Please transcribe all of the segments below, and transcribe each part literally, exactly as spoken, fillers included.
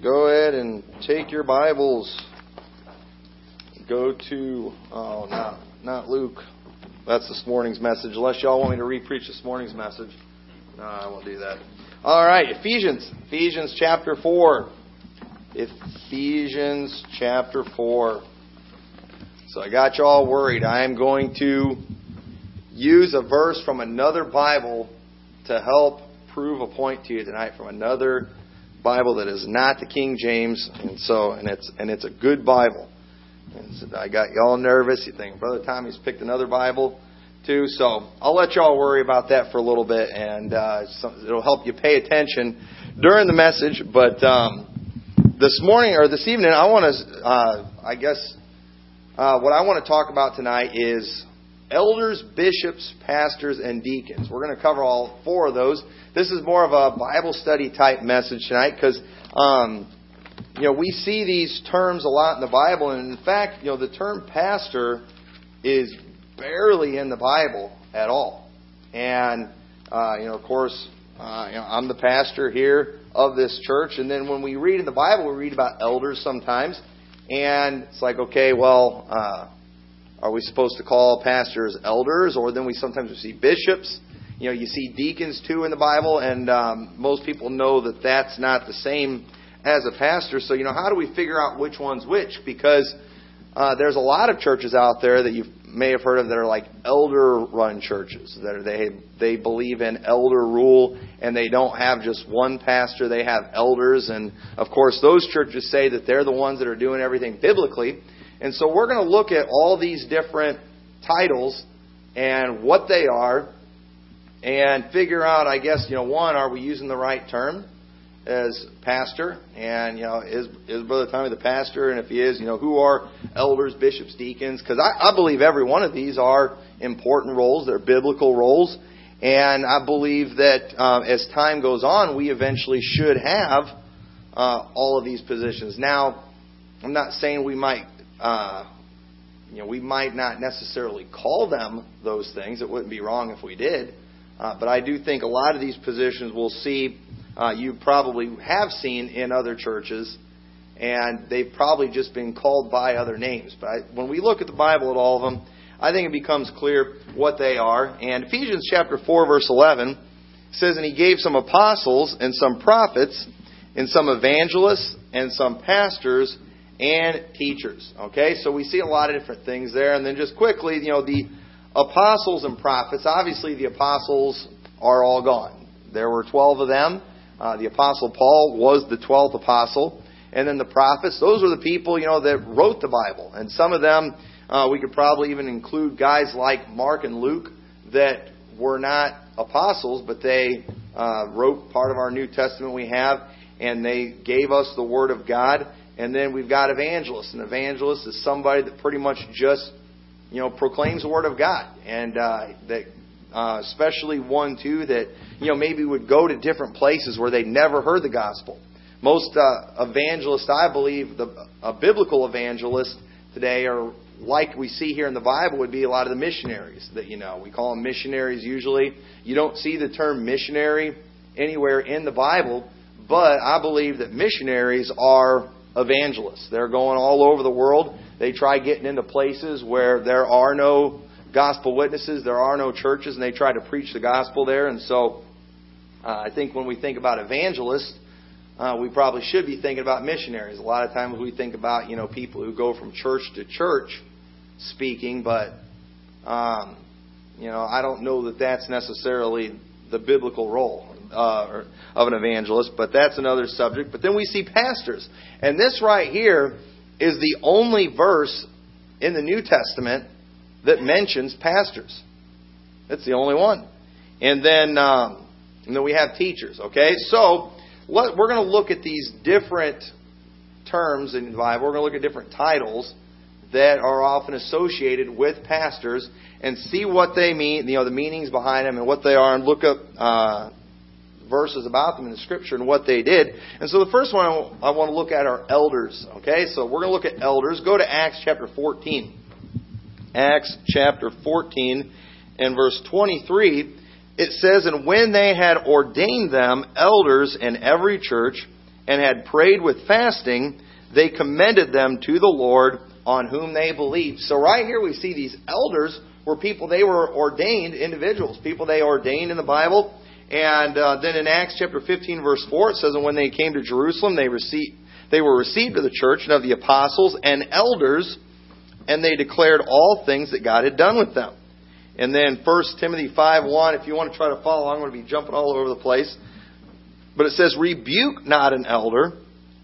Go ahead and take your Bibles. Go to, oh, not, not Luke. That's this morning's message, unless y'all want me to re-preach this morning's message. No, I won't do that. All right, Ephesians. Ephesians chapter four. Ephesians chapter four. So I got y'all worried. I am going to use a verse from another Bible to help prove a point to you tonight from another Bible that is not the King James, and so and it's and it's a good Bible. And so I got y'all nervous. You think Brother Tommy's picked another Bible too? So I'll let y'all worry about that for a little bit, and uh, it'll help you pay attention during the message. But um, this morning or this evening, I want to, uh, I guess, uh, what I want to talk about tonight is elders, bishops, pastors, and deacons. We're going to cover all four of those. This is more of a Bible study type message tonight because, um, you know, we see these terms a lot in the Bible. And in fact, you know, the term pastor is barely in the Bible at all. And, uh, you know, of course, uh, you know, I'm the pastor here of this church. And then when we read in the Bible, we read about elders sometimes. And it's like, okay, well, uh, are we supposed to call pastors elders? Or then we sometimes we see bishops. You know, you see deacons, too, in the Bible. And um, most people know that that's not the same as a pastor. So, you know, how do we figure out which one's which? Because uh, there's a lot of churches out there that you may have heard of that are like elder-run churches. That are, they they believe in elder rule, and they don't have just one pastor. They have elders. And, of course, those churches say that they're the ones that are doing everything biblically. And so we're going to look at all these different titles and what they are and figure out, I guess, you know, one, are we using the right term as pastor? And, you know, is is Brother Tommy the pastor? And if he is, you know, who are elders, bishops, deacons? Because I, I believe every one of these are important roles. They're biblical roles. And I believe that um, as time goes on, we eventually should have uh, all of these positions. Now, I'm not saying we might... Uh, you know, we might not necessarily call them those things. It wouldn't be wrong if we did. Uh, but I do think a lot of these positions we'll see, uh, you probably have seen in other churches, and they've probably just been called by other names. But I, when we look at the Bible at all of them, I think it becomes clear what they are. And Ephesians chapter four, verse eleven says, "And he gave some apostles and some prophets and some evangelists and some pastors and teachers." Okay, so we see a lot of different things there. And then just quickly, you know, the apostles and prophets. Obviously, the apostles are all gone. There were twelve of them. Uh, the apostle Paul was the twelfth apostle. And then the prophets, those are the people, you know, that wrote the Bible. And some of them, uh, we could probably even include guys like Mark and Luke that were not apostles, but they uh, wrote part of our New Testament we have, and they gave us the Word of God. And then we've got evangelists. An evangelist is somebody that pretty much just, you know, proclaims the Word of God. And uh, that, uh, especially one, too, that, you know, maybe would go to different places where they never heard the gospel. Most uh, evangelists, I believe, the a biblical evangelist today, are like we see here in the Bible, would be a lot of the missionaries that, you know, we call them missionaries usually. You don't see the term missionary anywhere in the Bible, but I believe that missionaries are evangelists. They're going all over the world. They try getting into places where there are no gospel witnesses, there are no churches, and they try to preach the gospel there. And so uh, I think when we think about evangelists, uh, we probably should be thinking about missionaries. A lot of times we think about, you know, people who go from church to church speaking, but, um, you know, I don't know that that's necessarily the biblical role Uh, of an evangelist, but that's another subject. But then we see pastors. And this right here is the only verse in the New Testament that mentions pastors. It's the only one. And then, um, and then we have teachers. Okay, so let, we're going to look at these different terms in the Bible. We're going to look at different titles that are often associated with pastors and see what they mean, you know, the meanings behind them and what they are, and look up uh verses about them in the Scripture and what they did. And so the first one I want to look at are elders. Okay, so we're going to look at elders. Go to Acts chapter fourteen. Acts chapter fourteen and verse twenty-three. It says, "And when they had ordained them elders in every church, and had prayed with fasting, they commended them to the Lord on whom they believed. So right here we see these elders were people, they were ordained individuals, people they ordained in the Bible. And uh, then in Acts chapter fifteen, verse four, it says, and when they came to Jerusalem, they received, they were received to the church and of the apostles and elders, and they declared all things that God had done with them. And then First Timothy five one, if you want to try to follow, I'm going to be jumping all over the place. But it says, rebuke not an elder,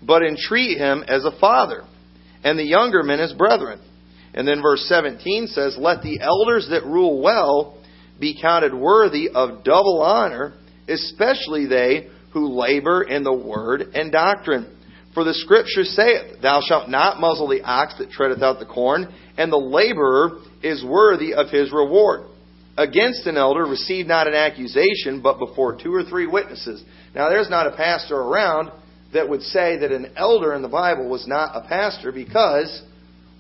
but entreat him as a father, and the younger men as brethren. And then verse seventeen says, let the elders that rule well be counted worthy of double honor, especially they who labor in the word and doctrine. For the scripture saith, thou shalt not muzzle the ox that treadeth out the corn, and the laborer is worthy of his reward. Against an elder receive not an accusation, but before two or three witnesses. Now, there's not a pastor around that would say that an elder in the Bible was not a pastor, because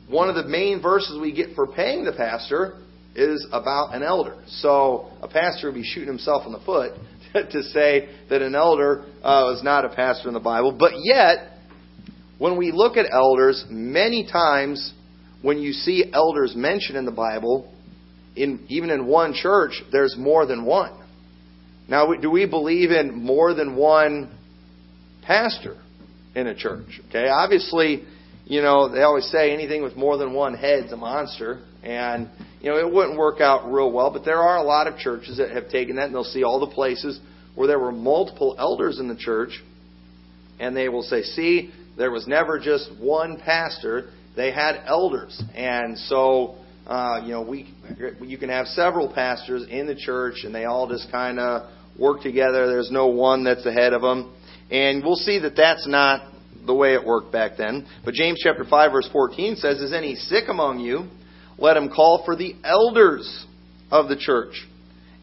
one of the main verses we get for paying the pastor is about an elder. So a pastor would be shooting himself in the foot to say that an elder uh, was not a pastor in the Bible. But yet, when we look at elders, many times when you see elders mentioned in the Bible, in even in one church, there's more than one. Now, do we believe in more than one pastor in a church? Okay, obviously, you know, they always say anything with more than one head's a monster. And, you know, it wouldn't work out real well. But there are a lot of churches that have taken that, and they'll see all the places where there were multiple elders in the church. And they will say, see, there was never just one pastor. They had elders. And so, uh, you know, we you can have several pastors in the church, and they all just kind of work together. There's no one that's the head of them. And we'll see that that's not the way it worked back then. But James chapter five, verse fourteen says, is any sick among you? Let him call for the elders of the church,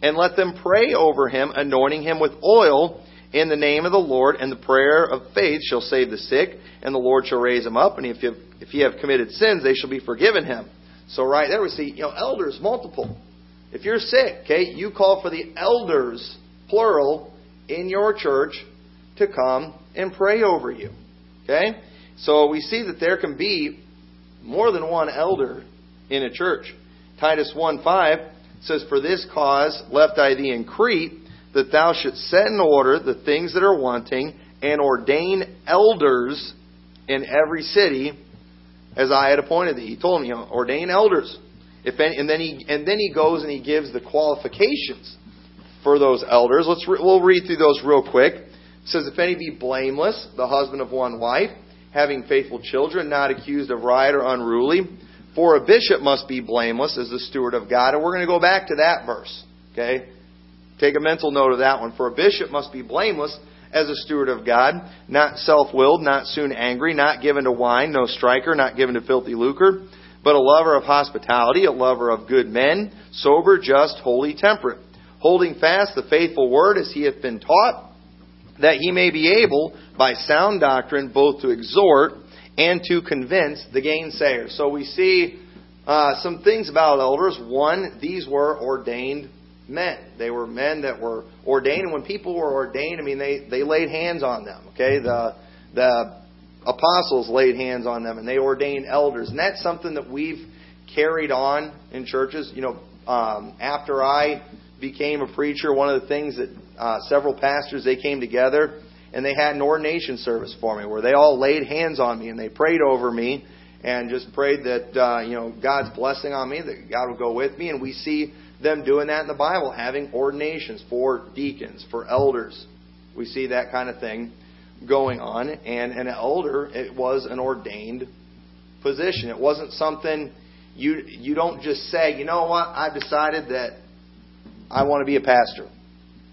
and let them pray over him, anointing him with oil in the name of the Lord. And the prayer of faith shall save the sick, and the Lord shall raise him up. And if you have, if you have committed sins, they shall be forgiven him. So right there we see, you know, elders, multiple. If you're sick, okay, you call for the elders, plural, in your church to come and pray over you. Okay? So we see that there can be more than one elder in a church. Titus one five says, for this cause left I thee in Crete, that thou shouldst set in order the things that are wanting, and ordain elders in every city, as I had appointed thee. He told him, you know, ordain elders. If any, and then he and then he goes and he gives the qualifications for those elders. Let's re, we'll read through those real quick. It says, if any be blameless, the husband of one wife, having faithful children, not accused of riot or unruly. For a bishop must be blameless as the steward of God. And we're going to go back to that verse. Okay, take a mental note of that one. For a bishop must be blameless as a steward of God, not self-willed, not soon angry, not given to wine, no striker, not given to filthy lucre, but a lover of hospitality, a lover of good men, sober, just, holy, temperate, holding fast the faithful word as he hath been taught, that he may be able, by sound doctrine, both to exhort and to convince the gainsayer. So we see uh, some things about elders. One, these were ordained men. They were men that were ordained. And when people were ordained, I mean, they, they laid hands on them. Okay, the the apostles laid hands on them, and they ordained elders. And that's something that we've carried on in churches. You know, um, after I became a preacher, one of the things that uh, several pastors, they came together, and they had an ordination service for me where they all laid hands on me and they prayed over me and just prayed that, uh, you know, God's blessing on me, that God would go with me. And we see them doing that in the Bible, having ordinations for deacons, for elders. We see that kind of thing going on. And an elder, it was an ordained position. It wasn't something you you don't just say, you know what, I've decided that I want to be a pastor.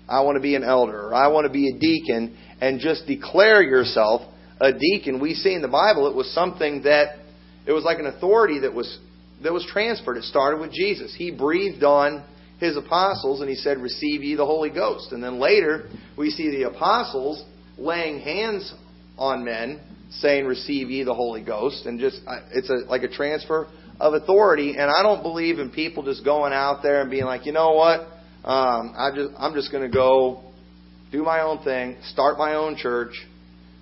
I want to be an elder, or I want to be a deacon, and just declare yourself a deacon. We see in the Bible it was something that, it was like an authority that was that was transferred. It started with Jesus. He breathed on his apostles and he said, receive ye the Holy Ghost. And then later we see the apostles laying hands on men saying, receive ye the Holy Ghost. And just it's a, like a transfer of authority. And I don't believe in people just going out there and being like, you know what? Um, I just, I'm just going to go do my own thing, start my own church,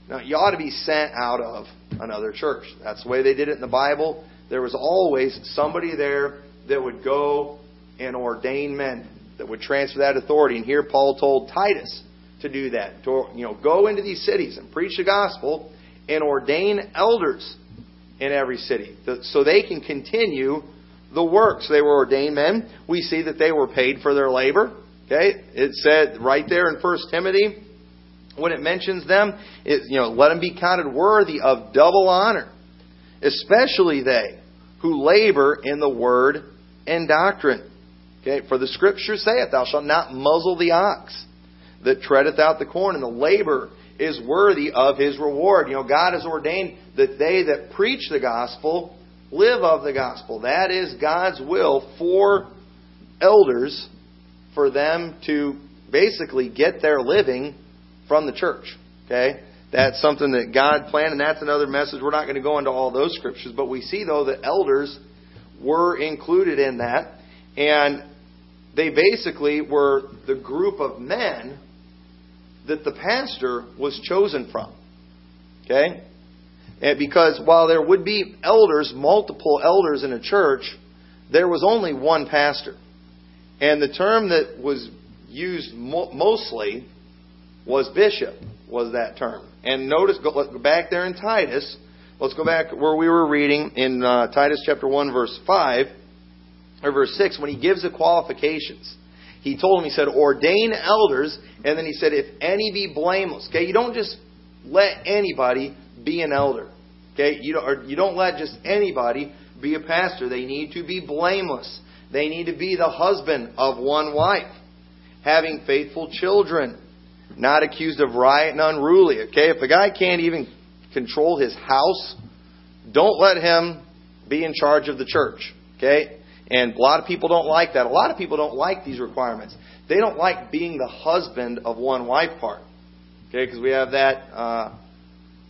Now, you ought to be sent out of another church. That's the way they did it in the Bible. There was always somebody there that would go and ordain men, that would transfer that authority. And here Paul told Titus to do that. To, you know, go into these cities and preach the gospel and ordain elders in every city so they can continue the work. So they were ordained men. We see that they were paid for their labor. Okay, it said right there in First Timothy, when it mentions them, it, you know, let them be counted worthy of double honor, especially they who labor in the word and doctrine. Okay, for the scripture saith, thou shalt not muzzle the ox that treadeth out the corn, and the labor is worthy of his reward. You know, God has ordained that they that preach the gospel live of the gospel. That is God's will for elders, for them to basically get their living from the church. Okay? That's something that God planned, and that's another message. We're not going to go into all those scriptures, but we see, though, that elders were included in that, and they basically were the group of men that the pastor was chosen from. Okay? And because while there would be elders, multiple elders in a church, there was only one pastor. And the term that was used mostly was bishop, was that term. And notice, go back there in Titus. Let's go back where we were reading in uh, Titus chapter one, verse five, or verse six, when he gives the qualifications. He told him, he said, ordain elders, and then he said, if any be blameless. Okay, you don't just let anybody be an elder. Okay, you don't, or you don't let just anybody be a pastor. They need to be blameless. They need to be the husband of one wife, having faithful children, not accused of riot and unruly. Okay, if a guy can't even control his house, don't let him be in charge of the church. Okay, and a lot of people don't like that. A lot of people don't like these requirements. They don't like being the husband of one wife part. Okay, because we have that, uh,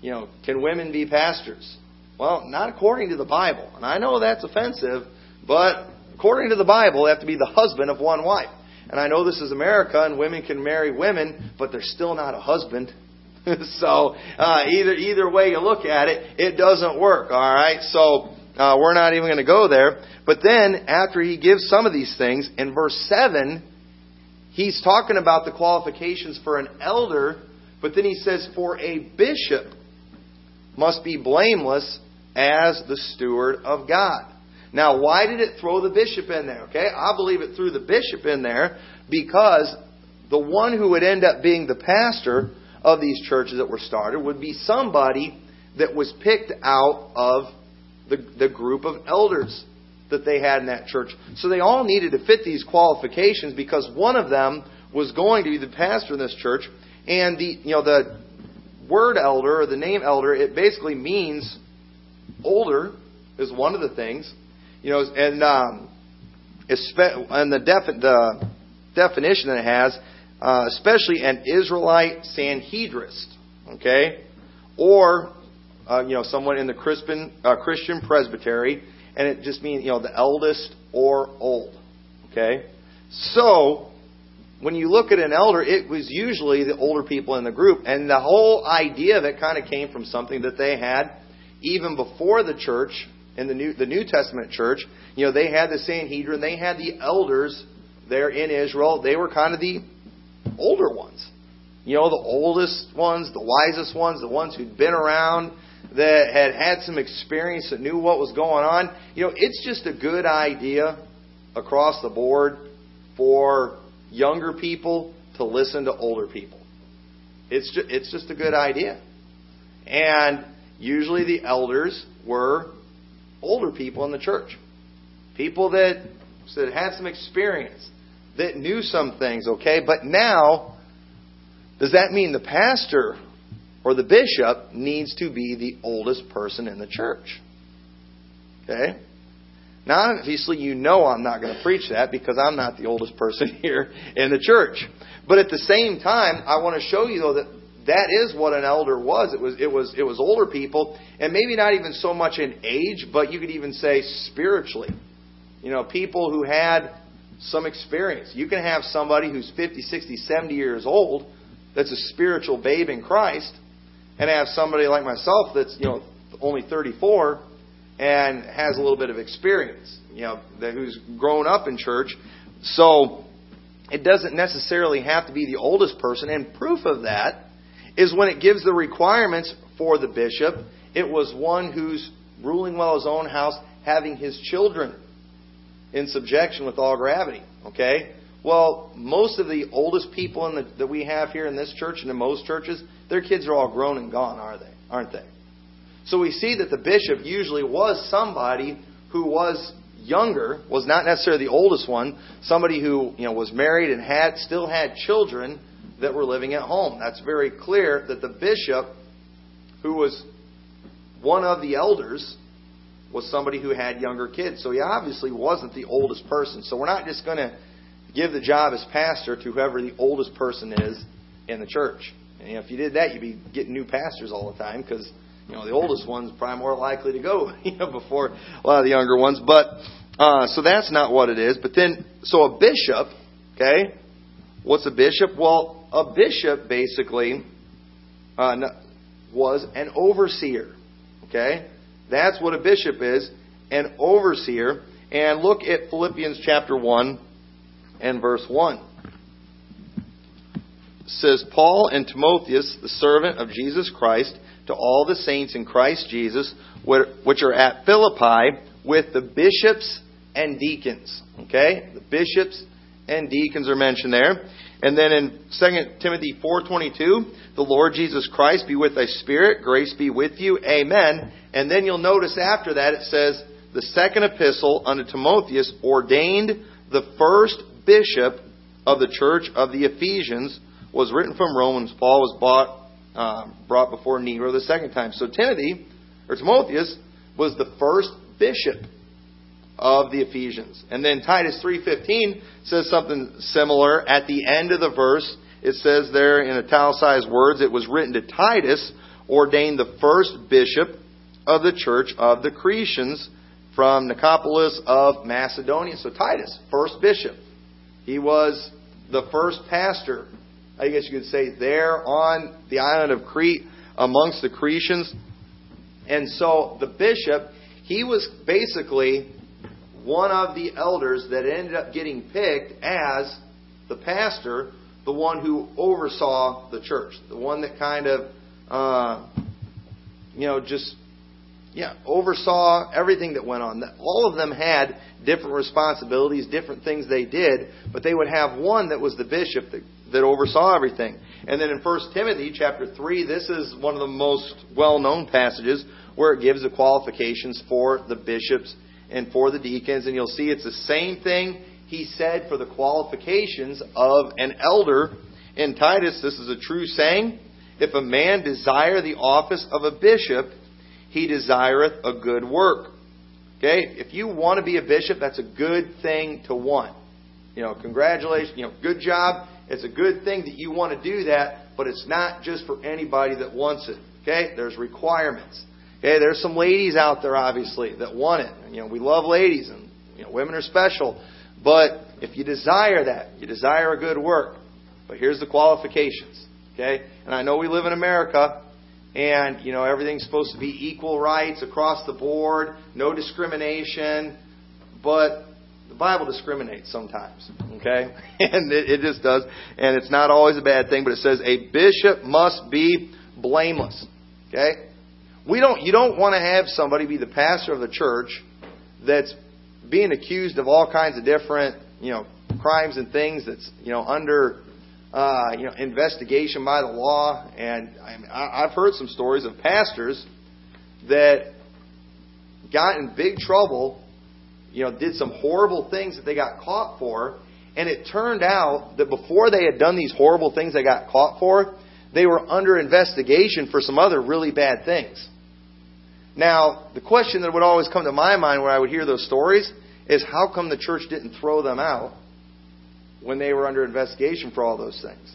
you know, can women be pastors? Well, not according to the Bible. And I know that's offensive, but according to the Bible, they have to be the husband of one wife. And I know this is America, and women can marry women, but they're still not a husband. so uh, either either way you look at it, it doesn't work. All right, so uh, we're not even going to go there. But then after he gives some of these things, in verse seven, he's talking about the qualifications for an elder. But then he says, for a bishop must be blameless as the steward of God. Now, why did it throw the bishop in there? Okay, I believe it threw the bishop in there because the one who would end up being the pastor of these churches that were started would be somebody that was picked out of the, the group of elders that they had in that church. So they all needed to fit these qualifications because one of them was going to be the pastor in this church. And the, you know, the word elder or the name elder, it basically means older is one of the things. You know, and um, and the, defi- the definition that it has, uh, especially an Israelite Sanhedrist, okay, or uh, you know, someone in the Crispin, uh, Christian Presbytery, and it just means, you know, the eldest or old, okay. So when you look at an elder, it was usually the older people in the group, and the whole idea of it kind of came from something that they had even before the church. In the New the New Testament church, you know, they had the Sanhedrin, they had the elders there in Israel. They were kind of the older ones. You know, the oldest ones, the wisest ones, the ones who'd been around, that had had some experience, that knew what was going on. You know, it's just a good idea across the board for younger people to listen to older people. It's just, it's just a good idea. And usually the elders were older people in the church, people that, that had some experience, that knew some things, okay? But now, does that mean the pastor or the bishop needs to be the oldest person in the church? Okay? Now, obviously, you know I'm not going to preach that because I'm not the oldest person here in the church. But at the same time, I want to show you, though, that That is what an elder was. It was it was it was older people, and maybe not even so much in age, but you could even say spiritually. You know, people who had some experience. You can have somebody who's fifty, sixty, seventy years old that's a spiritual babe in Christ, and have somebody like myself that's, you know, only thirty-four and has a little bit of experience, you know, that who's grown up in church. So it doesn't necessarily have to be the oldest person. And proof of that is when it gives the requirements for the bishop, it was one who's ruling well his own house, having his children in subjection with all gravity. Okay? Well, most of the oldest people in the, that we have here in this church and in most churches, their kids are all grown and gone, are they? Aren't they? So we see that the bishop usually was somebody who was younger, was not necessarily the oldest one, somebody who, you know, was married and had still had children that were living at home. That's very clear that the bishop, who was one of the elders, was somebody who had younger kids. So he obviously wasn't the oldest person. So we're not just going to give the job as pastor to whoever the oldest person is in the church. And, you know, if you did that, you'd be getting new pastors all the time, because, you know, the oldest one's probably more likely to go, you know, before a lot of the younger ones. But uh, so that's not what it is. But then, so a bishop, okay, what's a bishop? Well, a bishop basically uh, was an overseer, okay? That's what a bishop is, an overseer. And look at Philippians chapter one and verse one. It says, Paul and Timotheus, the servant of Jesus Christ, to all the saints in Christ Jesus, which are at Philippi, with the bishops and deacons. Okay? The bishops and deacons are mentioned there. And then in Second Timothy four twenty-two, the Lord Jesus Christ be with thy spirit, grace be with you, amen. And then you'll notice after that it says, the second epistle unto Timotheus ordained the first bishop of the church of the Ephesians, was written from Romans. Paul was bought Uh, brought before Nero the second time. So Timothy, or Timotheus, was the first bishop of the Ephesians. And then Titus three fifteen says something similar. At the end of the verse, it says there in italicized words, it was written to Titus, ordained the first bishop of the church of the Cretans from Nicopolis of Macedonia. So Titus, first bishop. He was the first pastor, I guess you could say, there on the island of Crete amongst the Cretians. And so the bishop, he was basically one of the elders that ended up getting picked as the pastor, the one who oversaw the church, the one that kind of, uh, you know, just, yeah, oversaw everything that went on. All of them had different responsibilities, different things they did, but they would have one that was the bishop that that oversaw everything. And then in First Timothy chapter three, this is one of the most well-known passages where it gives the qualifications for the bishops and for the deacons. And you'll see it's the same thing he said for the qualifications of an elder. In Titus, this is a true saying, if a man desire the office of a bishop, he desireth a good work. Okay? If you want to be a bishop, that's a good thing to want. You know, congratulations, you know, good job. It's a good thing that you want to do that, but it's not just for anybody that wants it. Okay? There's requirements. Okay? There's some ladies out there, obviously, that want it. And, you know, we love ladies, and, you know, women are special. But if you desire that, you desire a good work. But here's the qualifications. Okay? And I know we live in America, and, you know, everything's supposed to be equal rights across the board, no discrimination, but the Bible discriminates sometimes, okay? And it, it just does. And it's not always a bad thing, but it says a bishop must be blameless, okay? We don't. You don't want to have somebody be the pastor of the church that's being accused of all kinds of different, you know, crimes and things that's, you know, under, uh, you know, investigation by the law. And I mean, I've heard some stories of pastors that got in big trouble, you know, did some horrible things that they got caught for. And it turned out that before they had done these horrible things they got caught for, they were under investigation for some other really bad things. Now, the question that would always come to my mind when I would hear those stories is, how come the church didn't throw them out when they were under investigation for all those things?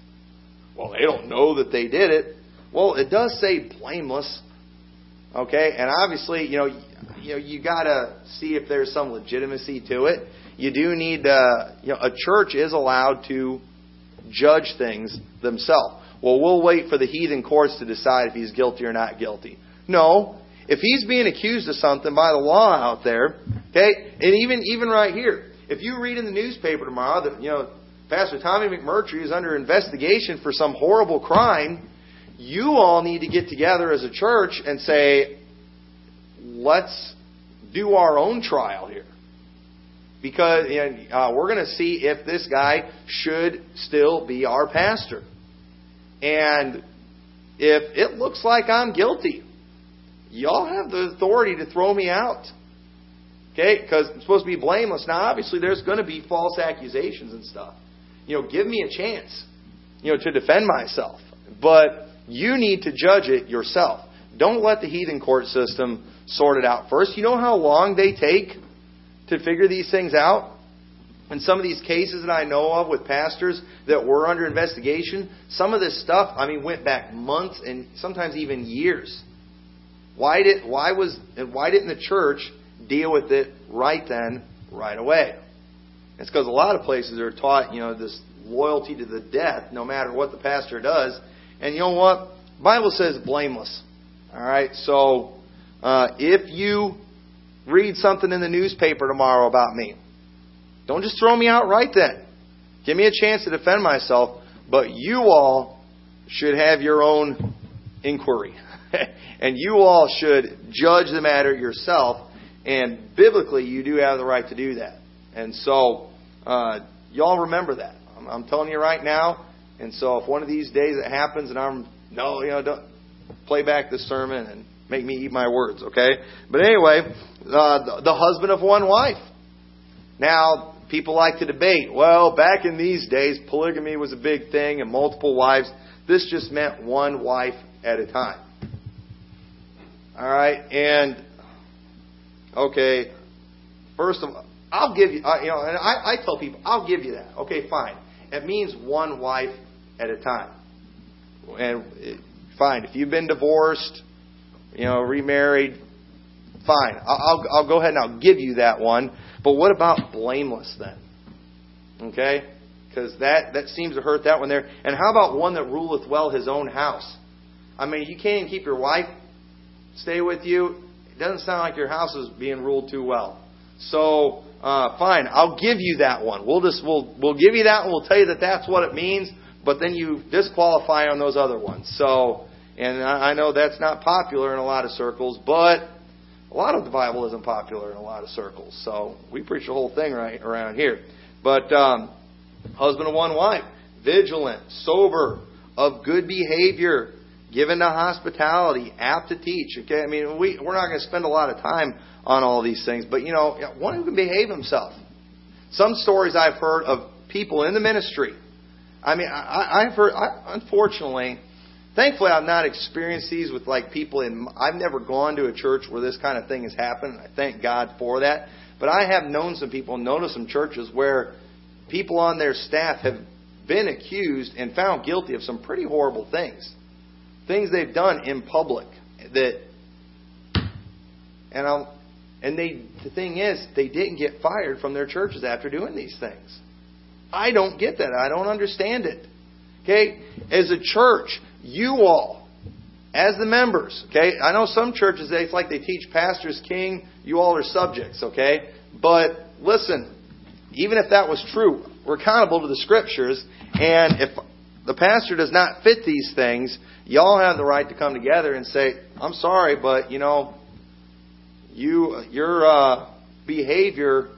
Well, they don't know that they did it. Well, it does say blameless. Okay, and obviously, you know, you know, you gotta see if there's some legitimacy to it. You do need, uh, you know, a church is allowed to judge things themselves. well, we'll wait for the heathen courts to decide if he's guilty or not guilty. No. If he's being accused of something by the law out there, okay, and even even right here, if you read in the newspaper tomorrow that, you know, Pastor Tommy McMurtry is under investigation for some horrible crime, you all need to get together as a church and say, let's do our own trial here. Because and, uh, we're going to see if this guy should still be our pastor. And if it looks like I'm guilty, y'all have the authority to throw me out. Okay? Because I'm supposed to be blameless. Now, obviously, there's going to be false accusations and stuff. You know, give me a chance, you know, to defend myself. But you need to judge it yourself. Don't let the heathen court system sort it out first. You know how long they take to figure these things out? In some of these cases that I know of with pastors that were under investigation, some of this stuff, I mean, went back months and sometimes even years. Why did why was why didn't the church deal with it right then, right away? It's because a lot of places are taught, you know, this loyalty to the death, no matter what the pastor does. And you know what? The Bible says blameless. All right, so uh, if you read something in the newspaper tomorrow about me, don't just throw me out right then. Give me a chance to defend myself, but you all should have your own inquiry. And you all should judge the matter yourself. And biblically, you do have the right to do that. And so, uh, y'all remember that. I'm, I'm telling you right now. And so, if one of these days it happens and I'm, no, you know, don't play back this sermon and make me eat my words, okay? But anyway, uh, the, the husband of one wife. Now, people like to debate. Well, back in these days, polygamy was a big thing and multiple wives. This just meant one wife at a time. All right, and okay, first of all, I'll give you, you know, and I, I tell people, I'll give you that. Okay, fine. It means one wife at a time. And it, fine, if you've been divorced, you know, remarried, fine. I'll, I'll go ahead and I'll give you that one. But what about blameless then? Okay, because that, that seems to hurt that one there. And how about one that ruleth well his own house? I mean, you can't even keep your wife stay with you. It doesn't sound like your house is being ruled too well. So, uh, fine, I'll give you that one. We'll just we'll we'll give you that one. We'll tell you that that's what it means. But then you disqualify on those other ones. So, and I know that's not popular in a lot of circles, but a lot of the Bible isn't popular in a lot of circles. So we preach the whole thing right around here. But um, husband of one wife, vigilant, sober, of good behavior, given to hospitality, apt to teach. Okay, I mean, we, we're not going to spend a lot of time on all these things. But, you know, one who can behave himself. Some stories I've heard of people in the ministry. I mean, I, I've heard, I, unfortunately, thankfully I've not experienced these with, like, people in, I've never gone to a church where this kind of thing has happened. I thank God for that. But I have known some people, noticed some churches where people on their staff have been accused and found guilty of some pretty horrible things. Things they've done in public that, and I'll, and they, the thing is, they didn't get fired from their churches after doing these things. I don't get that. I don't understand it. Okay? As a church, you all, as the members, okay? I know some churches, they, it's like they teach pastors king, you all are subjects, okay? But listen, even if that was true, we're accountable to the Scriptures, and if the pastor does not fit these things, y'all have the right to come together and say, I'm sorry, but, you know, you your uh, behavior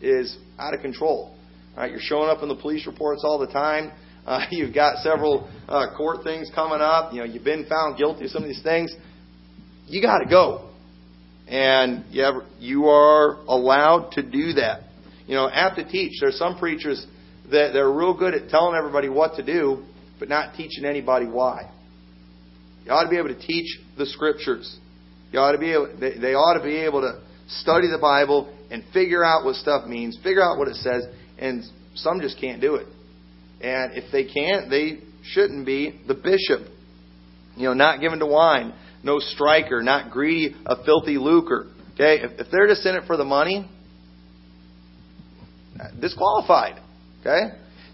is out of control. All right, you're showing up in the police reports all the time. Uh, you've got several uh, court things coming up. You know, you've been found guilty of some of these things. You got to go. And you, have, you are allowed to do that. You know, apt to teach. There's some preachers that they're real good at telling everybody what to do, but not teaching anybody why. You ought to be able to teach the Scriptures. You ought to be able, they, they ought to be able to study the Bible and figure out what stuff means, figure out what it says, and some just can't do it. And if they can't, they shouldn't be the bishop. You know, not given to wine, no striker, not greedy of filthy lucre. Okay, if, if they're just in it for the money, disqualified. Okay?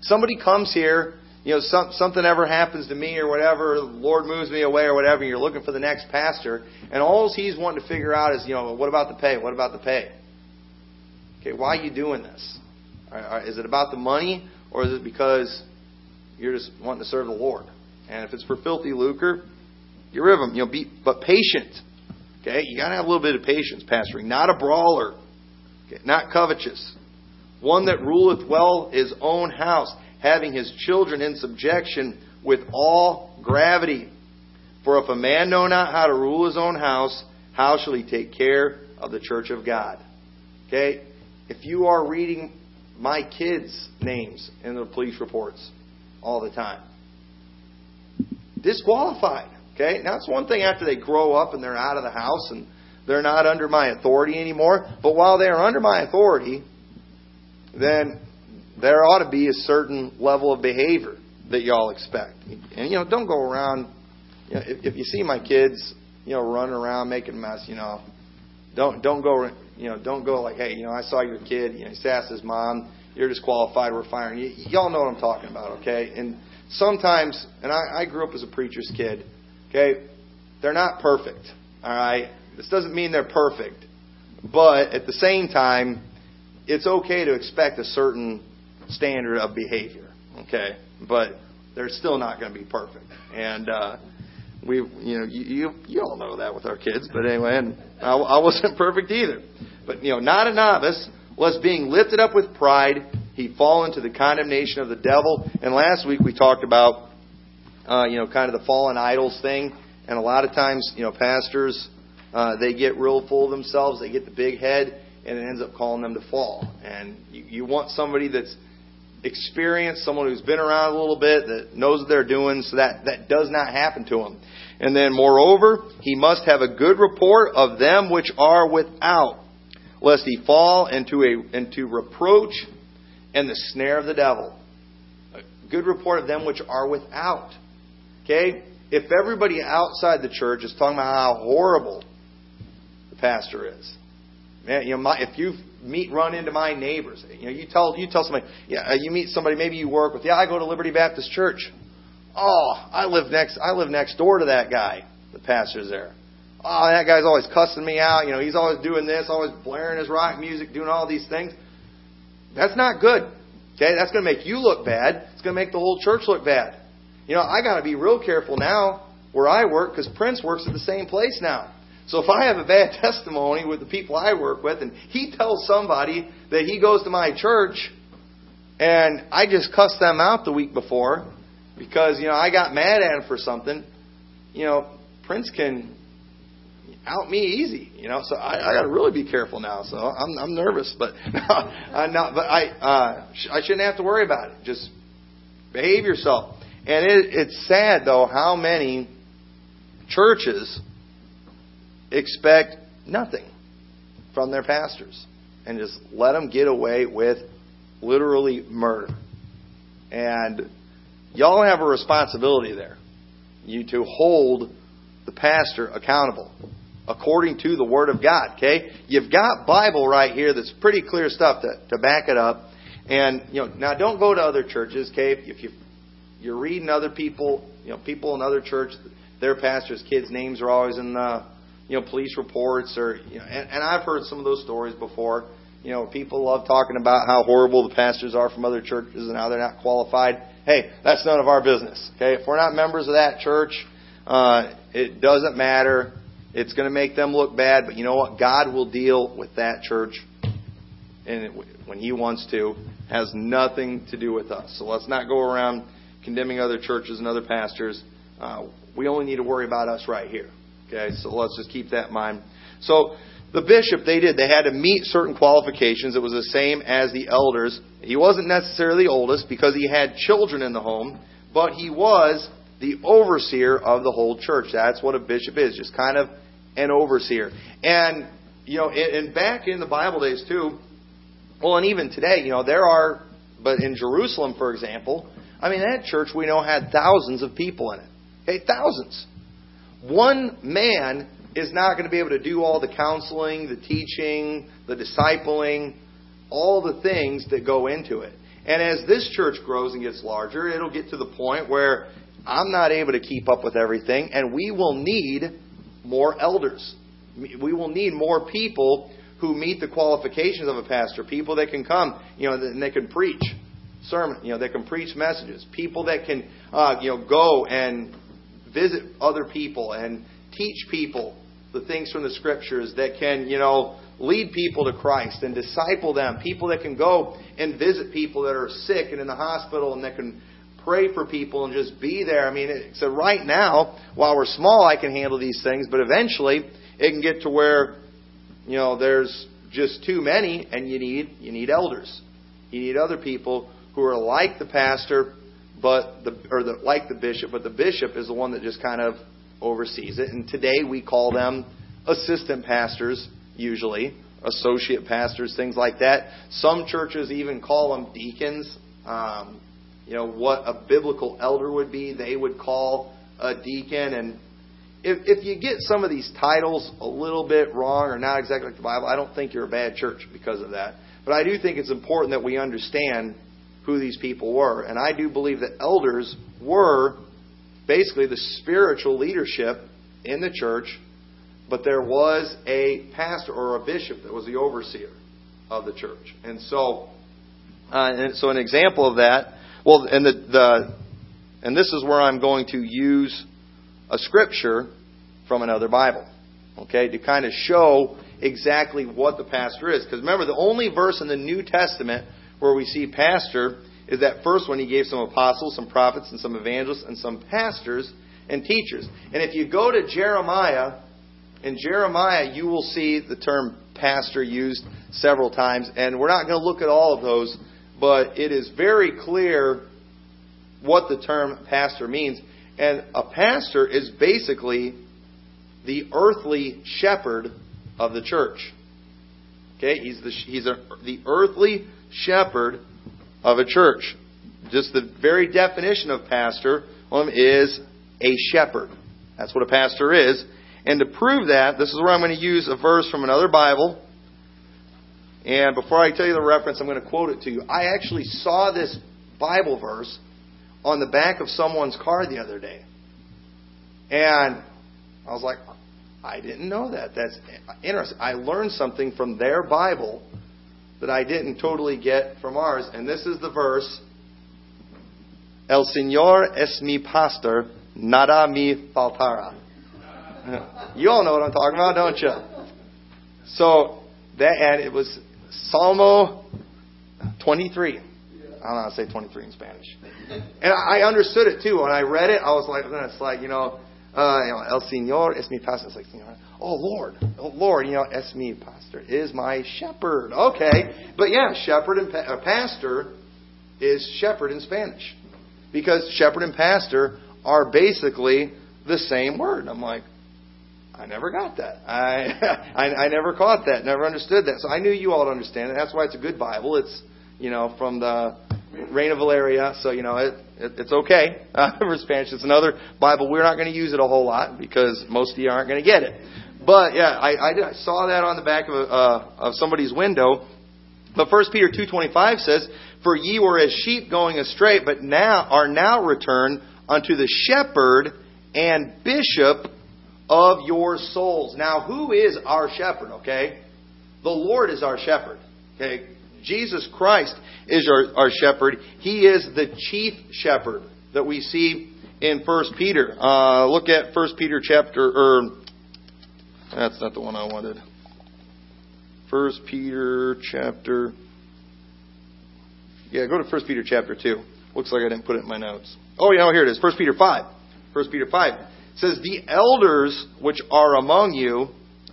Somebody comes here you know, some, something ever happens to me or whatever, the Lord moves me away or whatever, and you're looking for the next pastor, and all he's wanting to figure out is, you know, what about the pay? What about the pay? Okay, why are you doing this? Is it about the money, or is it because you're just wanting to serve the Lord? And if it's for filthy lucre, get rid of them. You know, be but patient. Okay, you got to have a little bit of patience pastoring. Not a brawler, okay? Not covetous. One that ruleth well his own house, having his children in subjection with all gravity. For if a man know not how to rule his own house, how shall he take care of the church of God? Okay, if you are reading my kids' names in the police reports all the time, disqualified. Okay, now it's one thing after they grow up and they're out of the house and they're not under my authority anymore. But while they are under my authority, then there ought to be a certain level of behavior that y'all expect. And, you know, don't go around. You know, if, if you see my kids, you know, running around making a mess, you know, don't don't go. You know, don't go like, hey, you know, I saw your kid. You know, he sassed his mom. You're disqualified. We're firing you. Y'all know what I'm talking about, okay? And sometimes, and I, I grew up as a preacher's kid, okay? They're not perfect, all right? This doesn't mean they're perfect. But at the same time, it's okay to expect a certain standard of behavior, okay? But they're still not going to be perfect. And uh, we, you know, you, you you all know that with our kids. But anyway, and I, I wasn't perfect either. But, you know, not a novice, lest being lifted up with pride, he fall into the condemnation of the devil. And last week we talked about, uh, you know, kind of the fallen idols thing. And a lot of times, you know, pastors, uh, they get real full of themselves. They get the big head, and it ends up calling them to fall. And you, you want somebody that's experienced, someone who's been around a little bit, that knows what they're doing, so that that does not happen to him. And then, moreover, he must have a good report of them which are without, lest he fall into a into reproach and the snare of the devil. A good report of them which are without. Okay? If everybody outside the church is talking about how horrible the pastor is, man, you know, my, if you meet run into my neighbors, you know, you tell you tell somebody, yeah, you meet somebody maybe you work with, yeah, I go to Liberty Baptist Church. Oh, I live next I live next door to that guy. The pastor's there. Oh, that guy's always cussing me out. You know, he's always doing this, always blaring his rock music, doing all these things. That's not good. Okay, that's going to make you look bad. It's going to make the whole church look bad. You know, I got to be real careful now where I work, because Prince works at the same place now. So if I have a bad testimony with the people I work with, and he tells somebody that he goes to my church, and I just cussed them out the week before because, you know, I got mad at him for something, you know, Prince can out me easy, you know. So I, I got to really be careful now. So I'm, I'm nervous, but no, I'm not. But I, uh, sh- I shouldn't have to worry about it. Just behave yourself. And it, it's sad though how many churches expect nothing from their pastors and just let them get away with literally murder. And y'all have a responsibility there, you to hold the pastor accountable according to the Word of God. Okay, you've got Bible right here that's pretty clear stuff to, to back it up. And you know, now don't go to other churches. Okay, if you you're reading other people, you know, people in other churches, their pastors' kids' names are always in the, you know, police reports, or you know, and, and I've heard some of those stories before. You know, people love talking about how horrible the pastors are from other churches and how they're not qualified. Hey, that's none of our business. Okay, if we're not members of that church, uh, it doesn't matter. It's going to make them look bad, but you know what? God will deal with that church, and it, when He wants to, it has nothing to do with us. So let's not go around condemning other churches and other pastors. Uh, we only need to worry about us right here. Okay, so let's just keep that in mind. So the bishop, they did. They had to meet certain qualifications. It was the same as the elders. He wasn't necessarily the oldest because he had children in the home, but he was the overseer of the whole church. That's what a bishop is, just kind of an overseer. And, you know, and back in the Bible days too, well, and even today, you know, there are, but in Jerusalem, for example, I mean, that church we know had thousands of people in it. Okay, thousands. One man is not going to be able to do all the counseling, the teaching, the discipling, all the things that go into it. And as this church grows and gets larger, it'll get to the point where I'm not able to keep up with everything, and we will need more elders. We will need more people who meet the qualifications of a pastor, people that can come, you know, and they can preach sermon, you know, they can preach messages, people that can, uh, you know, go and visit other people and teach people the things from the Scriptures, that can, you know, lead people to Christ and disciple them, people that can go and visit people that are sick and in the hospital and that can pray for people and just be there. I mean, it, so right now, while we're small, I can handle these things, but eventually it can get to where, you know, there's just too many, and you need you need elders. You need other people who are like the pastor, but the or the, like the bishop, but the bishop is the one that just kind of oversees it. And today we call them assistant pastors, usually associate pastors, things like that. Some churches even call them deacons. Um, you know, what a biblical elder would be, they would call a deacon. And if, if you get some of these titles a little bit wrong or not exactly like the Bible, I don't think you're a bad church because of that. But I do think it's important that we understand who these people were. And I do believe that elders were basically the spiritual leadership in the church, but there was a pastor or a bishop that was the overseer of the church. And so uh, and so an example of that, well, and the, the and this is where I'm going to use a scripture from another Bible, okay, to kind of show exactly what the pastor is. Because remember, the only verse in the New Testament where we see pastor is that first one. He gave some apostles, some prophets, and some evangelists, and some pastors and teachers. And if you go to Jeremiah, in Jeremiah you will see the term pastor used several times. And we're not going to look at all of those, but it is very clear what the term pastor means. And a pastor is basically the earthly shepherd of the church. Okay, he's the he's a, the earthly shepherd of a church. Just the very definition of pastor is a shepherd. That's what a pastor is. And to prove that, this is where I'm going to use a verse from another Bible. And before I tell you the reference, I'm going to quote it to you. I actually saw this Bible verse on the back of someone's car the other day. And I was like, I didn't know that. That's interesting. I learned something from their Bible that I didn't totally get from ours. And this is the verse. El Señor es mi pastor, nada me faltará. You all know what I'm talking about, don't you? So, that, and it was Salmo twenty-three. I don't know how to say twenty-three in Spanish. And I understood it, too. When I read it, I was like, it's like, you know, uh, you know, El Señor es mi pastor. It's like, Señor, oh, Lord. Oh, Lord, you know, es mi pastor. Is my shepherd. Okay. But, yeah, shepherd and pa- pastor is shepherd in Spanish. Because shepherd and pastor are basically the same word. I'm like, I never got that. I, I I never caught that. Never understood that. So I knew you all would understand it. That's why it's a good Bible. It's, you know, from the Reina Valeria. So, you know, it, it it's okay uh, for Spanish. It's another Bible. We're not going to use it a whole lot because most of you aren't going to get it. But, yeah, I, I, did, I saw that on the back of, a, uh, of somebody's window. But First Peter two twenty-five says, "For ye were as sheep going astray, but now are now returned unto the shepherd and bishop of your souls." Now, who is our shepherd, okay? The Lord is our shepherd, okay? Jesus Christ is our, our shepherd. He is the chief shepherd that we see in First Peter. Uh, look at First Peter chapter, or that's not the one I wanted. First Peter chapter, yeah, go to First Peter chapter two. Looks like I didn't put it in my notes. Oh, yeah, here it is, First Peter five. First Peter five says, "The elders which are among you,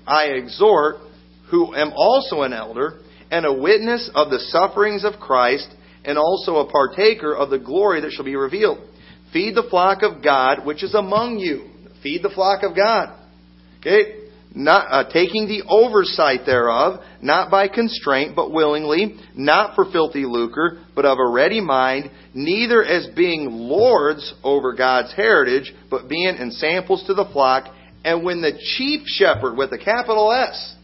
I exhort, who am also an elder, and a witness of the sufferings of Christ, and also a partaker of the glory that shall be revealed. Feed the flock of God which is among you." Feed the flock of God. Okay? Not uh, taking the oversight thereof, not by constraint, but willingly, not for filthy lucre, but of a ready mind, neither as being lords over God's heritage, but being in samples to the flock. And when the chief shepherd, with a capital S,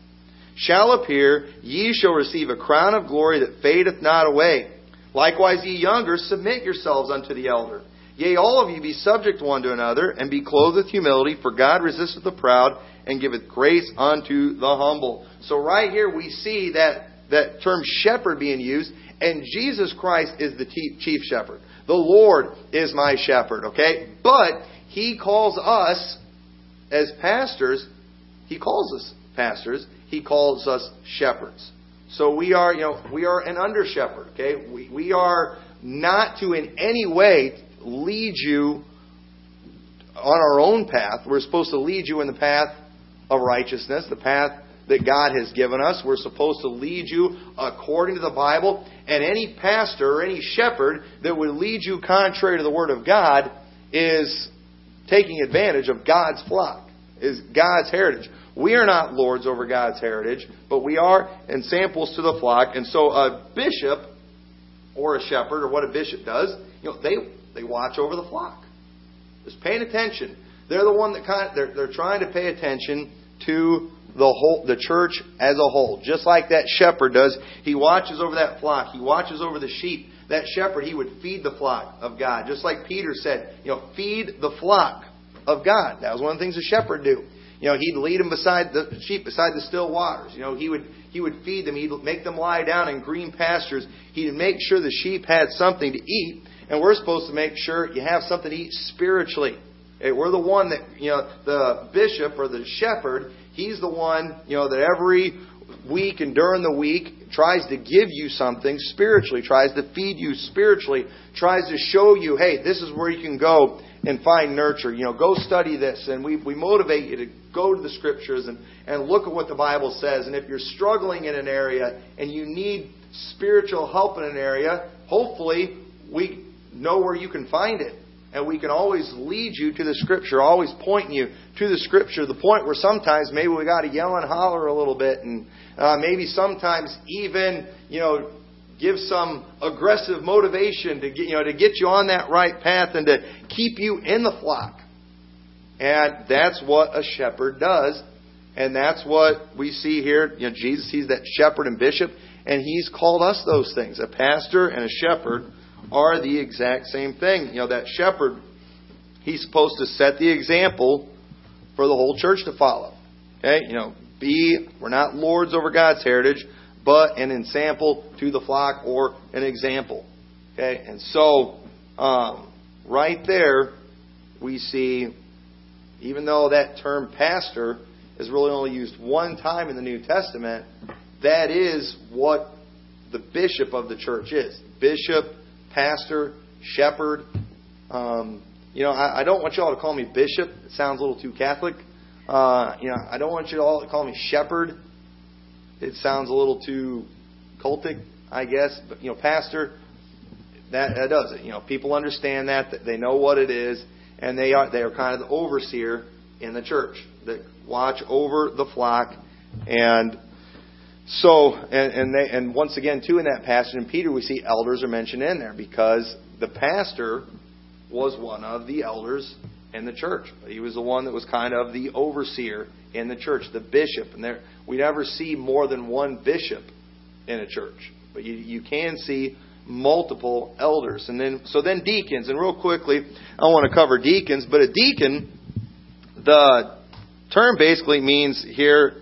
shall appear, ye shall receive a crown of glory that fadeth not away. Likewise, ye younger, submit yourselves unto the elder. Yea, all of you be subject one to another, and be clothed with humility, for God resisteth the proud, and giveth grace unto the humble. So right here we see that, that term shepherd being used, and Jesus Christ is the chief shepherd. The Lord is my shepherd, okay? But He calls us as pastors, He calls us pastors, He calls us shepherds. So we are, you know, we are an under shepherd, okay? We, we are not to in any way lead you on our own path. We're supposed to lead you in the path of righteousness, the path that God has given us. We're supposed to lead you according to the Bible. And any pastor or any shepherd that would lead you contrary to the Word of God is taking advantage of God's flock, is God's heritage. We are not lords over God's heritage, but we are ensamples to the flock. And so a bishop or a shepherd, or what a bishop does, you know, they they watch over the flock. Just paying attention. They're the one that kind of, they're they're trying to pay attention to the whole, the church as a whole, just like that shepherd does. He watches over that flock. He watches over the sheep. That shepherd, he would feed the flock of God, just like Peter said. You know, feed the flock of God. That was one of the things a shepherd do. You know, he'd lead them beside the sheep, beside the still waters. You know, he would he would feed them. He'd make them lie down in green pastures. He'd make sure the sheep had something to eat, and we're supposed to make sure you have something to eat spiritually. We're the one that, you know, the bishop or the shepherd, he's the one, you know, that every week and during the week tries to give you something spiritually, tries to feed you spiritually, tries to show you, hey, this is where you can go and find nurture. You know, go study this. And we, we motivate you to go to the Scriptures and, and look at what the Bible says. And if you're struggling in an area and you need spiritual help in an area, hopefully we know where you can find it. And we can always lead you to the Scripture, always pointing you to the Scripture, the point where sometimes maybe we got to yell and holler a little bit, and uh, maybe sometimes even, you know, give some aggressive motivation to get, you know, to get you on that right path and to keep you in the flock. And that's what a shepherd does. And that's what we see here. You know, Jesus sees that shepherd and bishop, and He's called us those things. A pastor and a shepherd are the exact same thing. You know, that shepherd, he's supposed to set the example for the whole church to follow. Okay? You know, be, we're not lords over God's heritage, but an ensample to the flock, or an example. Okay? And so, um, right there, we see, even though that term pastor is really only used one time in the New Testament, that is what the bishop of the church is. Bishop, pastor, shepherd. Um, you know, I, I don't want you all to call me bishop. It sounds a little too Catholic. Uh, you know, I don't want you all to call me shepherd. It sounds a little too cultic, I guess. But, you know, pastor, that, that does it. You know, people understand that, that. They know what it is. And they are they are kind of the overseer in the church that watch over the flock. And So, and and, they, and once again, too, in that passage in Peter, we see elders are mentioned in there because the pastor was one of the elders in the church. He was the one that was kind of the overseer in the church, the bishop. And there, we never see more than one bishop in a church, but you, you can see multiple elders. And then, so then deacons. And real quickly, I want to cover deacons. But a deacon, the term basically means here,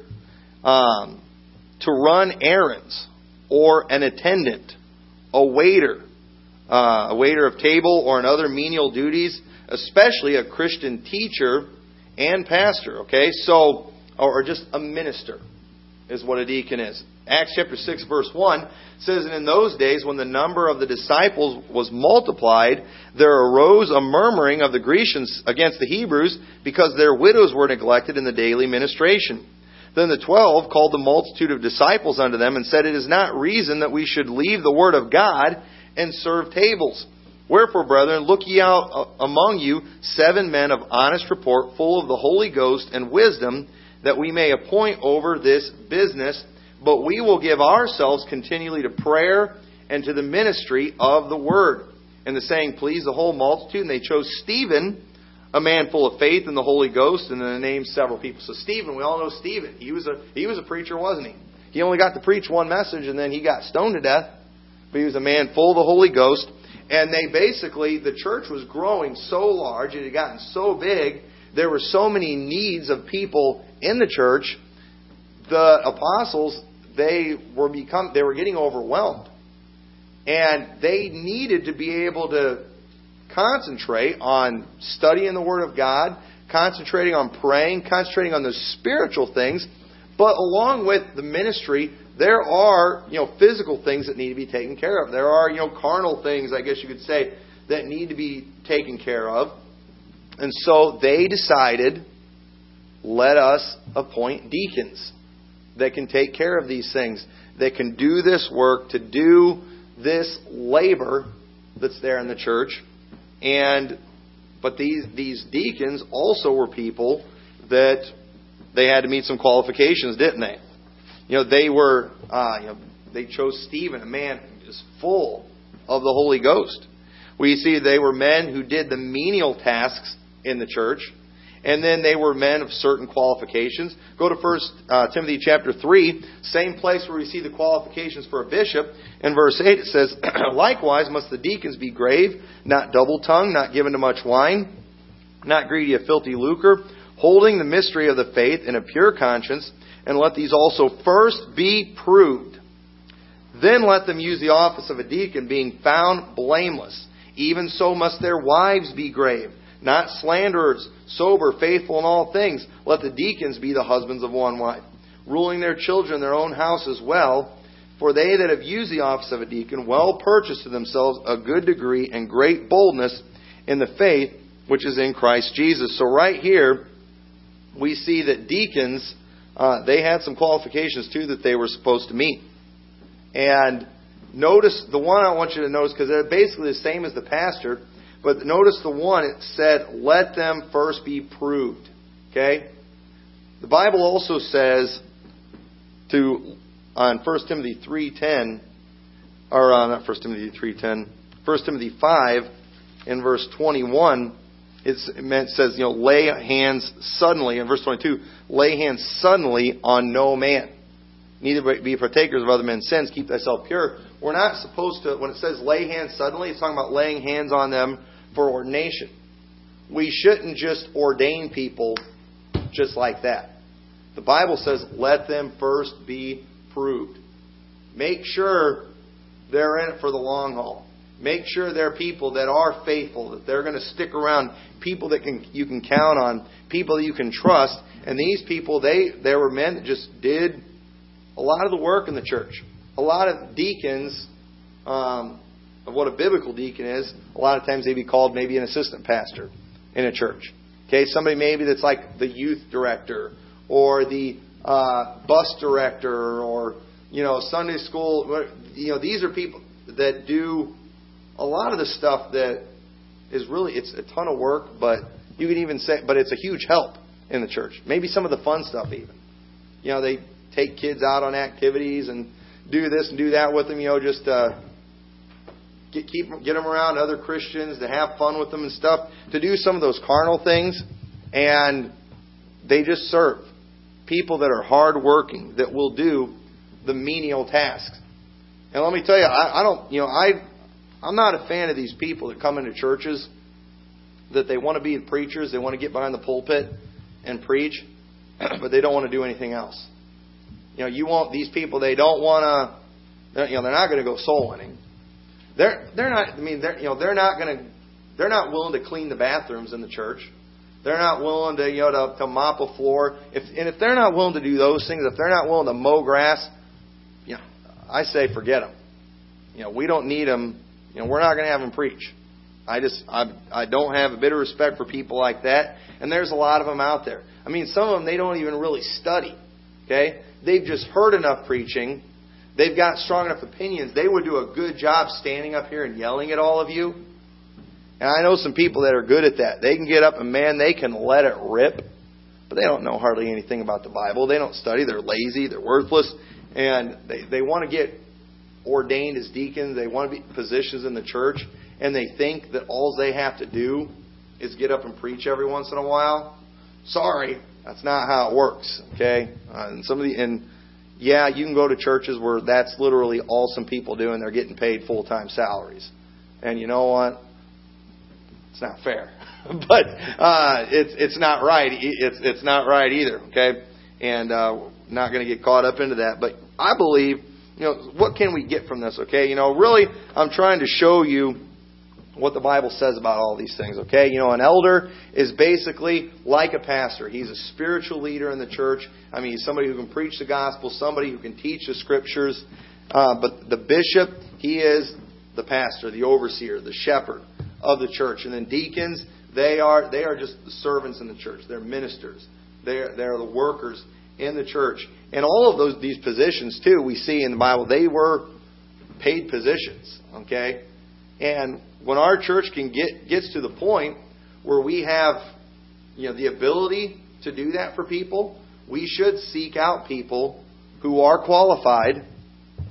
Um, to run errands, or an attendant, a waiter, uh, a waiter of table or in other menial duties, especially a Christian teacher and pastor. Okay, so, or just a minister is what a deacon is. Acts chapter six verse one says, and in those days when the number of the disciples was multiplied, there arose a murmuring of the Grecians against the Hebrews because their widows were neglected in the daily ministration. Then the twelve called the multitude of disciples unto them and said, it is not reason that we should leave the word of God and serve tables. Wherefore, brethren, look ye out among you seven men of honest report, full of the Holy Ghost and wisdom, that we may appoint over this business. But we will give ourselves continually to prayer and to the ministry of the word. And the saying pleased the whole multitude, and they chose Stephen, a man full of faith and the Holy Ghost, and then named several people. So Stephen, we all know Stephen. He was a he was a preacher, wasn't he? He only got to preach one message, and then he got stoned to death. but he was a man full of the Holy Ghost. And they basically, the church was growing so large, it had gotten so big, there were so many needs of people in the church, the apostles, they were become, they were getting overwhelmed. And they needed to be able to concentrate on studying the Word of God, concentrating on praying, concentrating on the spiritual things. But along with the ministry, there are, you know, physical things that need to be taken care of. There are, you know, carnal things, I guess you could say, that need to be taken care of. And so they decided, let us appoint deacons that can take care of these things, that can do this work, to do this labor that's there in the church. And but these these deacons also were people that they had to meet some qualifications, didn't they? You know, they were, uh, you know, they chose Stephen, a man who is full of the Holy Ghost. We see they were men who did the menial tasks in the church, and then they were men of certain qualifications. Go to First Timothy chapter three, same place where we see the qualifications for a bishop. In verse eight it says, "Likewise must the deacons be grave, not double-tongued, not given to much wine, not greedy of filthy lucre, holding the mystery of the faith in a pure conscience, and let these also first be proved. Then let them use the office of a deacon, being found blameless. Even so must their wives be grave, not slanderers, sober, faithful in all things. Let the deacons be the husbands of one wife, ruling their children, their own house as well. For they that have used the office of a deacon well purchase to themselves a good degree and great boldness in the faith which is in Christ Jesus." So right here, we see that deacons, uh, they had some qualifications too that they were supposed to meet. And notice the one I want you to notice, because they're basically the same as the pastor, but notice the one, it said, let them first be proved. Okay? The Bible also says to, on First Timothy three ten, or uh, not First Timothy three ten, First Timothy five in verse twenty-one, it's, it says, you know, lay hands suddenly, in verse twenty-two, lay hands suddenly on no man. Neither be partakers of other men's sins, keep thyself pure. We're not supposed to, when it says lay hands suddenly, it's talking about laying hands on them for ordination. We shouldn't just ordain people just like that. The Bible says, let them first be proved. Make sure they're in it for the long haul. Make sure they're people that are faithful, that they're going to stick around, people that can you can count on, people that you can trust. And these people, they there were men that just did a lot of the work in the church. A lot of deacons, um, of what a biblical deacon is, a lot of times they'd be called maybe an assistant pastor in a church. Okay, somebody maybe that's like the youth director or the uh, bus director or, you know, Sunday school. You know, these are people that do a lot of the stuff that is really, it's a ton of work, but you can even say, but it's a huge help in the church. Maybe some of the fun stuff even. You know, they take kids out on activities and do this and do that with them, you know, just uh, get keep get them around other Christians, to have fun with them and stuff, to do some of those carnal things. And they just serve people that are hardworking, that will do the menial tasks. And let me tell you, I, I don't, you know, I I'm not a fan of these people that come into churches that they want to be preachers, they want to get behind the pulpit and preach, but they don't want to do anything else. You know, you want these people, they don't want to, you know, they're not going to go soul winning. They're, they're not, I mean, they're, you know, they're not going to, they're not willing to clean the bathrooms in the church. They're not willing to, you know, to, to mop a floor. If, and if they're not willing to do those things, if they're not willing to mow grass, you know, I say forget them. You know, we don't need them. You know, we're not going to have them preach. I just, I, I don't have a bit of respect for people like that. And there's a lot of them out there. I mean, some of them, they don't even really study. Okay? They've just heard enough preaching. They've got strong enough opinions. They would do a good job standing up here and yelling at all of you. And I know some people that are good at that. They can get up and, man, they can let it rip. But they don't know hardly anything about the Bible. They don't study. They're lazy. They're worthless. And they, they want to get ordained as deacons. They want to be positions in the church. And they think that all they have to do is get up and preach every once in a while. Sorry. That's not how it works, okay? Uh, and some of the and Yeah, you can go to churches where that's literally all some people do and they're getting paid full-time salaries. And you know what? It's not fair. But uh, it's it's not right. It's it's not right either, okay? And uh, we're not going to get caught up into that. But I believe, you know, what can we get from this, okay? You know, really, I'm trying to show you what the Bible says about all these things, okay? You know, an elder is basically like a pastor. He's a spiritual leader in the church. I mean, he's somebody who can preach the gospel, somebody who can teach the scriptures. Uh, but the bishop, he is the pastor, the overseer, the shepherd of the church. And then deacons, they are they are just the servants in the church. They're ministers. They're, they're the workers in the church. And all of those these positions, too, we see in the Bible, they were paid positions, okay? And when our church can get gets to the point where we have, you know, the ability to do that for people, we should seek out people who are qualified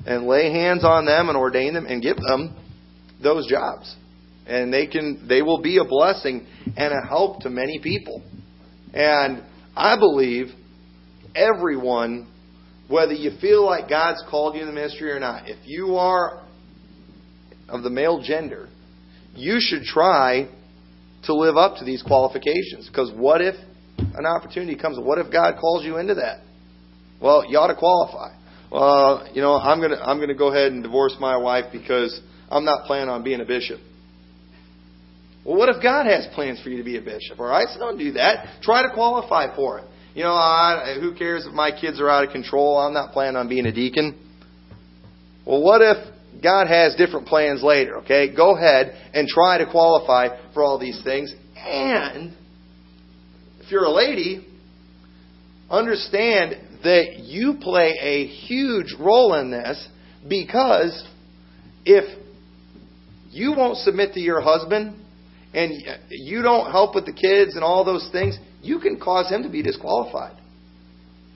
and lay hands on them and ordain them and give them those jobs. And they can they will be a blessing and a help to many people. And I believe everyone, whether you feel like God's called you in the ministry or not, if you are of the male gender, you should try to live up to these qualifications. Because what if an opportunity comes? What if God calls you into that? Well, you ought to qualify. Well, uh, you know, I'm gonna I'm gonna go ahead and divorce my wife because I'm not planning on being a bishop. Well, what if God has plans for you to be a bishop? All right, so don't do that. Try to qualify for it. You know, I, who cares if my kids are out of control? I'm not planning on being a deacon. Well, what if God has different plans later, okay? Go ahead and try to qualify for all these things. And if you're a lady, understand that you play a huge role in this, because if you won't submit to your husband and you don't help with the kids and all those things, you can cause him to be disqualified.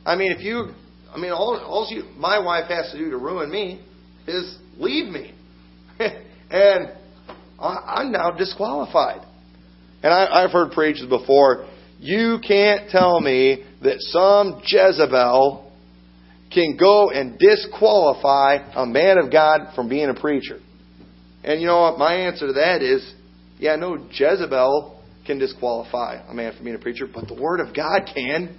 I mean, if you, I mean, all, all you, my wife has to do to ruin me is leave me. And I'm now disqualified. And I, I've heard preachers before, you can't tell me that some Jezebel can go and disqualify a man of God from being a preacher. And you know what? My answer to that is, yeah, no, Jezebel can disqualify a man from being a preacher, but the Word of God can.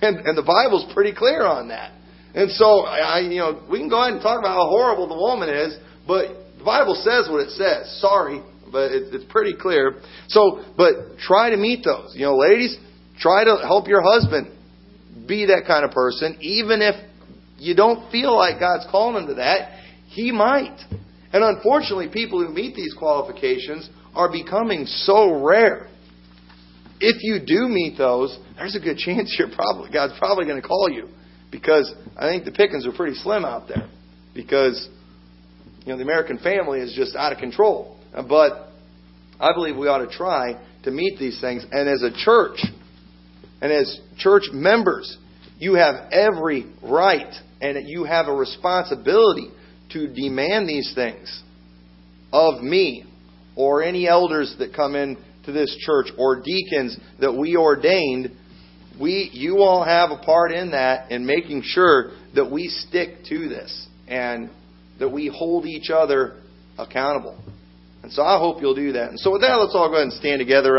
And, and the Bible's pretty clear on that. And so, I, you know, we can go ahead and talk about how horrible the woman is, but the Bible says what it says. Sorry, but it, it's pretty clear. So, but try to meet those. You know, ladies, try to help your husband be that kind of person. Even if you don't feel like God's calling him to that, he might. And unfortunately, people who meet these qualifications are becoming so rare. If you do meet those, there's a good chance you're probably God's probably going to call you. Because I think the pickings are pretty slim out there. Because, you know, the American family is just out of control. But I believe we ought to try to meet these things. And as a church, and as church members, you have every right and you have a responsibility to demand these things of me or any elders that come in to this church or deacons that we ordained. We, you all have a part in that, in making sure that we stick to this and that we hold each other accountable. And so I hope you'll do that. And so with that, let's all go ahead and stand together.